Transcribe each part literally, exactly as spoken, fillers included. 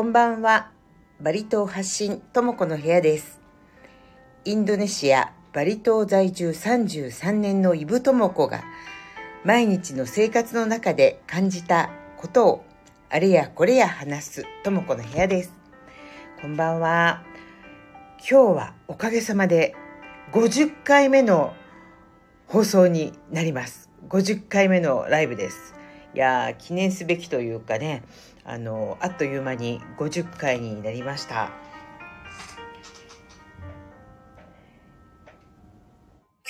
こんばんは。バリ島発信ともこの部屋です。インドネシアバリ島在住さんじゅうさんねんのイブともこが、毎日の生活の中で感じたことをあれやこれや話すともこの部屋です。こんばんは。今日はおかげさまでごじゅっかいめの放送になります。ごじゅっかいめのライブです。いや、記念すべきというかね、あのあっという間にごじゅっかいになりました。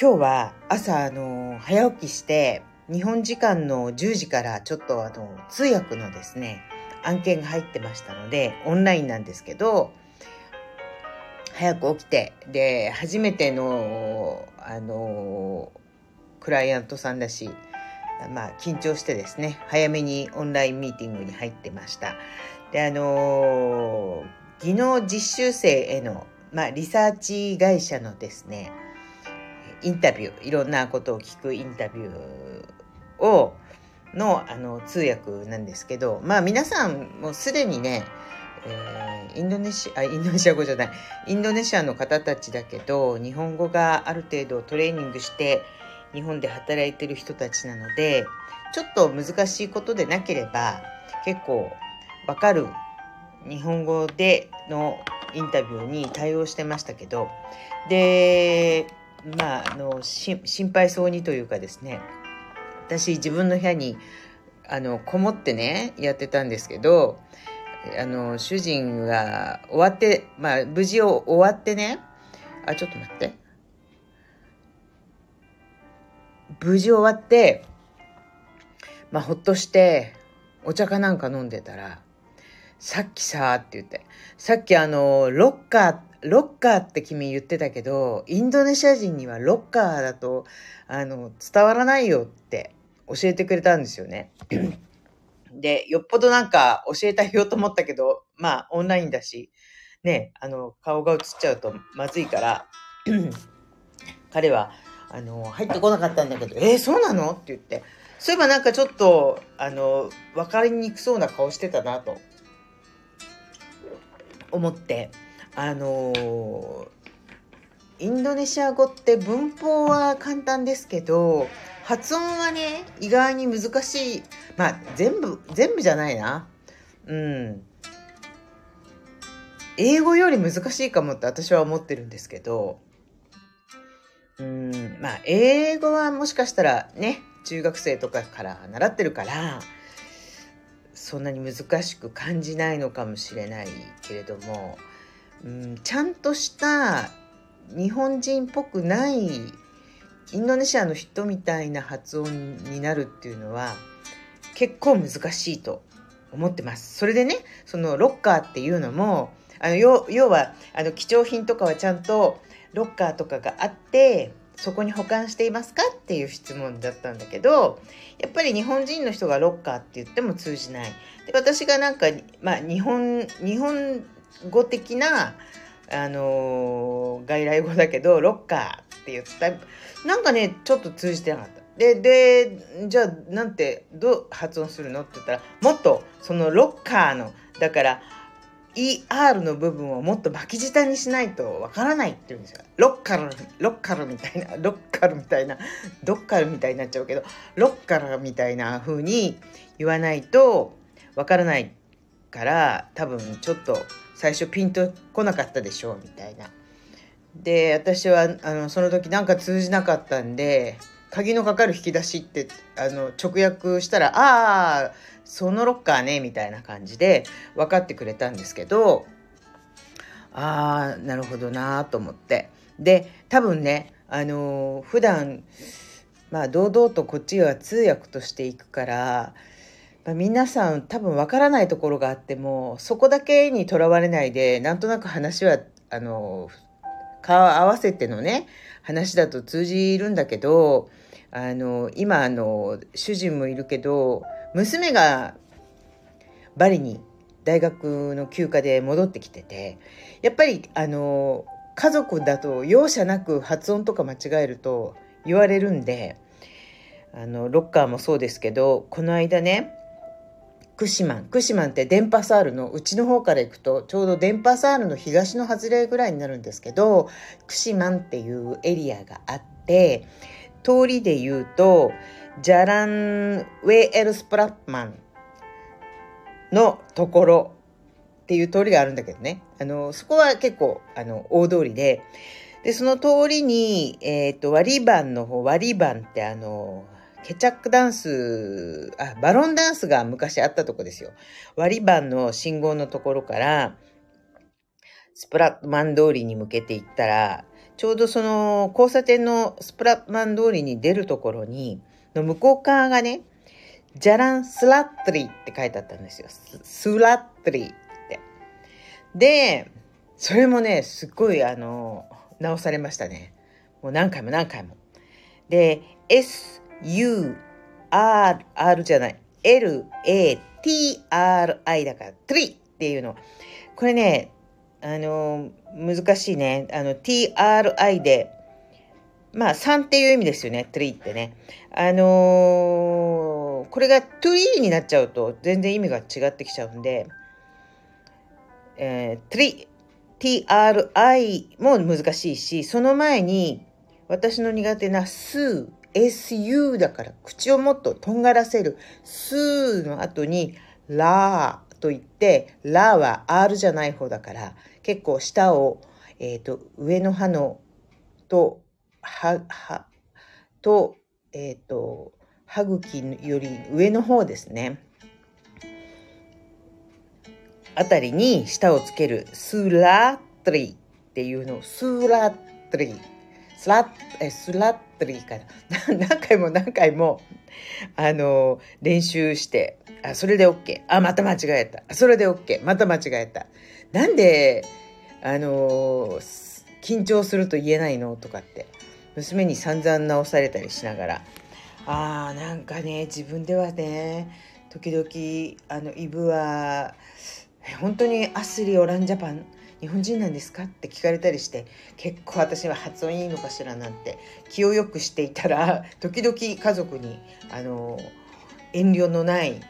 今日は朝あの早起きして、日本時間のじゅうじからちょっとあの通訳のですね案件が入ってましたので、オンラインなんですけど早く起きて、で初めてのあのクライアントさんだし、まあ、緊張してですね早めにオンラインミーティングに入ってました。であの技能実習生への、まあ、リサーチ会社のですねインタビュー、いろんなことを聞くインタビューを の, あの通訳なんですけど、まあ皆さんもうすでにね、えー、インドネシア、インドネシア語じゃないインドネシアの方たちだけど、日本語がある程度トレーニングして日本で働いてる人たちなので、ちょっと難しいことでなければ結構わかる日本語でのインタビューに対応してましたけど、でまああの心配そうにというかですね、私自分の部屋にあのこもってねやってたんですけど、あの主人が終わって、まあ、無事を終わってね、あちょっと待って無事終わって、まあ、ほっとしてお茶かなんか飲んでたら、さっきさーって言って、さっきあのロッカーロッカーって君言ってたけど、インドネシア人にはロッカーだとあの伝わらないよって教えてくれたんですよね。でよっぽどなんか教えてあげようと思ったけど、まあオンラインだしね、あの顔が映っちゃうとまずいから彼はあの入ってこなかったんだけど、えー、そうなのって言って、そういえばなんかちょっとあの分かりにくそうな顔してたなと思って、あのインドネシア語って文法は簡単ですけど発音はね意外に難しい。まあ全部全部じゃないな、うん、英語より難しいかもって私は思ってるんですけど、うーんまあ英語はもしかしたらね中学生とかから習ってるからそんなに難しく感じないのかもしれないけれども、うん、ちゃんとした日本人っぽくないインドネシアの人みたいな発音になるっていうのは結構難しいと思ってます。それでね、そのロッカーっていうのもあの 要, 要はあの貴重品とかはちゃんとロッカーとかがあってそこに保管していますかっていう質問だったんだけど、やっぱり日本人の人がロッカーって言っても通じない。で私がなんか、まあ、日本日本語的な、あのー、外来語だけどロッカーって言ったなんかねちょっと通じてなかった。ででじゃあなんてどう発音するのって言ったら、もっとそのロッカーのだからイーアール の部分をもっと巻き舌にしないとわからないって言うんですよ。ロッカルロッカルみたいなロッカルみたいなドッカルみたいになっちゃうけど、ロッカルみたいな風に言わないとわからないから、多分ちょっと最初ピンとこなかったでしょうみたいな。で私はあのその時なんか通じなかったんで、鍵のかかる引き出しってあの直訳したら、ああそのロッカーねみたいな感じで分かってくれたんですけど、ああなるほどなと思って、で多分ねあの普段まあ堂々とこっちは通訳としていくから、まあ、皆さん多分分からないところがあってもそこだけにとらわれないで、なんとなく話はあの顔合わせてのね話だと通じるんだけど、あの今あの主人もいるけど娘がバリに大学の休暇で戻ってきてて、やっぱりあの家族だと容赦なく発音とか間違えると言われるんで、あのロッカーもそうですけど、この間ねクシマンクシマンってデンパサールのうちの方から行くとちょうどデンパサールの東の外れぐらいになるんですけど、クシマンっていうエリアがあって、通りで言うとジャランウェエルスプラッマンのところっていう通りがあるんだけどね、あのそこは結構あの大通りで、でその通りに、えー、とワリバンの方、ワリバンってあのケチャックダンス、あバロンダンスが昔あったとこですよ。ワリバンの信号のところからスプラッマン通りに向けていったら、ちょうどその交差点のスプラッマン通りに出るところにの向こう側がね、ジャランスラットリーって書いてあったんですよ。スラットリーって。で、それもね、すっごいあの直されましたね。もう何回も何回も。で、S U R R じゃない、L A T R I だからトリっていうの。これね、あの難しいね。あの T R I で。まあさんっていう意味ですよね、トリーってね。あのー、これがトゥリーになっちゃうと全然意味が違ってきちゃうんで、えー、トリ、ティーアールアイ も難しいし、その前に私の苦手なスー、エスユー だから口をもっととんがらせる。スーの後にラーといって、ラーは R じゃない方だから、結構舌を、えっと、上の歯のと、は、は、と、えっと、歯茎より上の方ですね。あたりに舌をつける。スラットリーっていうのを、スラットリー。スラッ、え、スラットリーかな。何回も何回も、あの、練習して、あ、それで OK。あ、また間違えた。それで OK。また間違えた。なんで、あの、緊張すると言えないのとかって。娘に散々直されたりしながら、あーなんかね、自分ではね、時々あのイブは本当にアスリーオランジャパン日本人なんですかって聞かれたりして、結構私は発音いいのかしらなんて気をよくしていたら、時々家族にあの遠慮のない、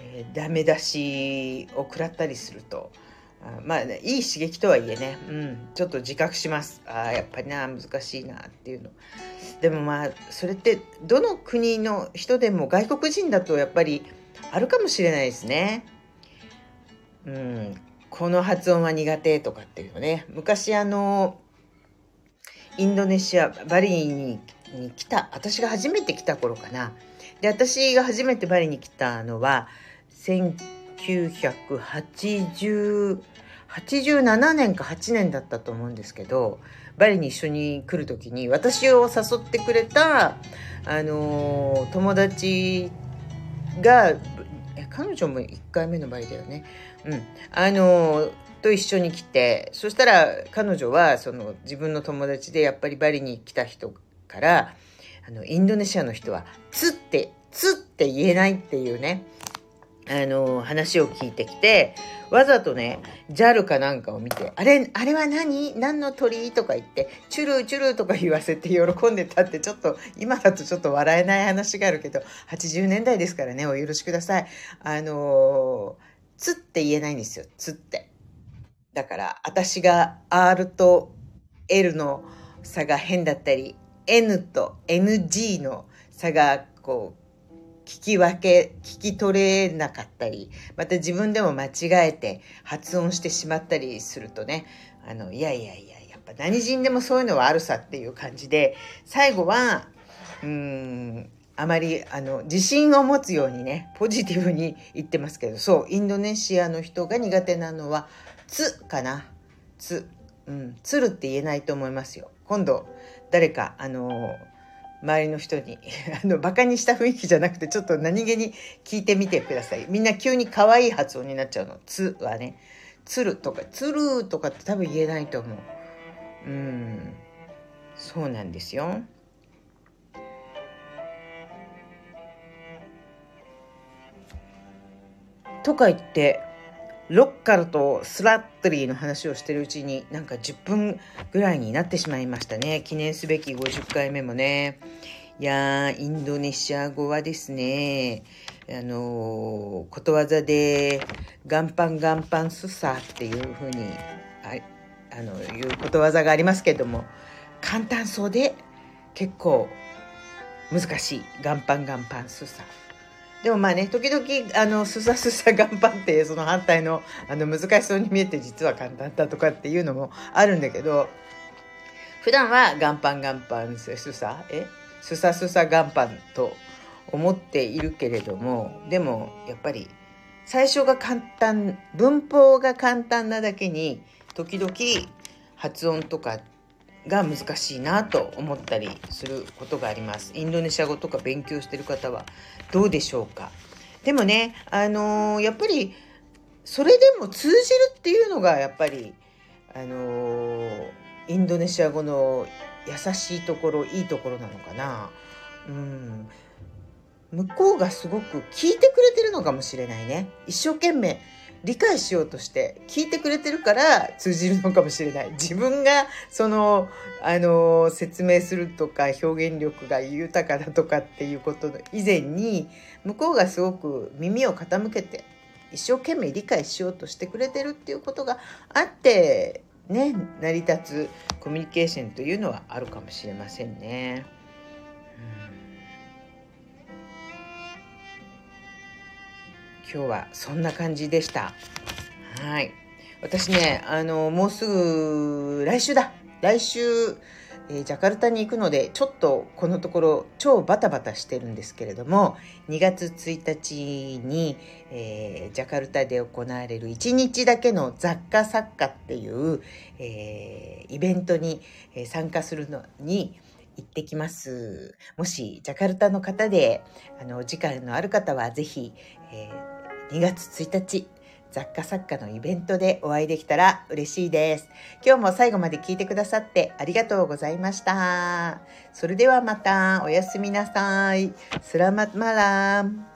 えー、ダメ出しを食らったりすると、あまあ、ね、いい刺激とはいえね、うん、ちょっと自覚します。あやっぱりな難しいなっていうのでも、まあそれってどの国の人でも外国人だとやっぱりあるかもしれないですね、うん、この発音は苦手とかっていうのね。昔あのインドネシアバリに来た、私が初めて来た頃かな。で私が初めてバリに来たのはせんきゅうひゃくはちじゅうななねんかはちねんだったと思うんですけど、バリに一緒に来る時に私を誘ってくれた、あのー、友達が、彼女もいっかいめのバリだよね、うん、あのー、と一緒に来て、そしたら彼女はその自分の友達でやっぱりバリに来た人から、あのインドネシアの人はつってつって言えないっていうね、あの話を聞いてきて、わざとね ジャル かなんかを見て、あれあれは何何の鳥とか言ってチュルチュルとか言わせて喜んでたって、ちょっと今だとちょっと笑えない話があるけど、はちじゅうねんだいですからね、お許しください。あのつって言えないんですよ、つって。だから私が アール と エル の差が変だったり、 エヌ と エヌジー の差がこう聞き分け、聞き取れなかったり、また自分でも間違えて発音してしまったりするとね、あの、いやいやいや、やっぱ何人でもそういうのはあるさっていう感じで、最後は、うーん、あまり、あの、自信を持つようにね、ポジティブに言ってますけど、そう、インドネシアの人が苦手なのは、つかな。つ、うん、つるって言えないと思いますよ。今度、誰か、あの、周りの人にあのバカにした雰囲気じゃなくて、ちょっと何気に聞いてみてください。みんな急に可愛い発音になっちゃうの。つはね、つるとかつるとかって多分言えないと思う。うん、そうなんですよ。とか言ってロッカルとスラットリーの話をしてるうちに、なんかじゅっぷんぐらいになってしまいましたね。記念すべきごじゅっかいめもね。いやー、インドネシア語はですね、あのことわざで元旦元旦すさっていうふうに あ, あのいうことわざがありますけども、簡単そうで結構難しい元旦元旦すさ。でもまあね、時々あのすさすさ元旦ってその反対 の, あの難しそうに見えて実は簡単だとかっていうのもあるんだけど、普段は元旦元旦すさえすさすさ元旦と思っているけれども、でもやっぱり最初が簡単、文法が簡単なだけに時々発音とかが難しいなと思ったりすることがあります。インドネシア語とか勉強している方はどうでしょうか。でもね、あのー、やっぱりそれでも通じるっていうのがやっぱり、あのー、インドネシア語の優しいところ、いいところなのかな。うん向こうがすごく聞いてくれてるのかもしれないね。一生懸命理解しようとして聞いてくれてるから通じるのかもしれない。自分がその、あの説明するとか表現力が豊かだとかっていうことの以前に、向こうがすごく耳を傾けて一生懸命理解しようとしてくれてるっていうことがあってね、成り立つコミュニケーションというのはあるかもしれませんね。うん今日はそんな感じでした。はい、私ね、あのもうすぐ来週だ来週、えー、ジャカルタに行くので、ちょっとこのところ超バタバタしてるんですけれども、にがつついたちに、えー、ジャカルタで行われるいちにちだけの雑貨作家っていう、えー、イベントに参加するのに行ってきます。もしジャカルタの方であのお時間のある方はぜひ、えーにがつついたち雑貨作家のイベントでお会いできたら嬉しいです。今日も最後まで聞いてくださってありがとうございました。それではまた、おやすみなさい。スラマッマラーム。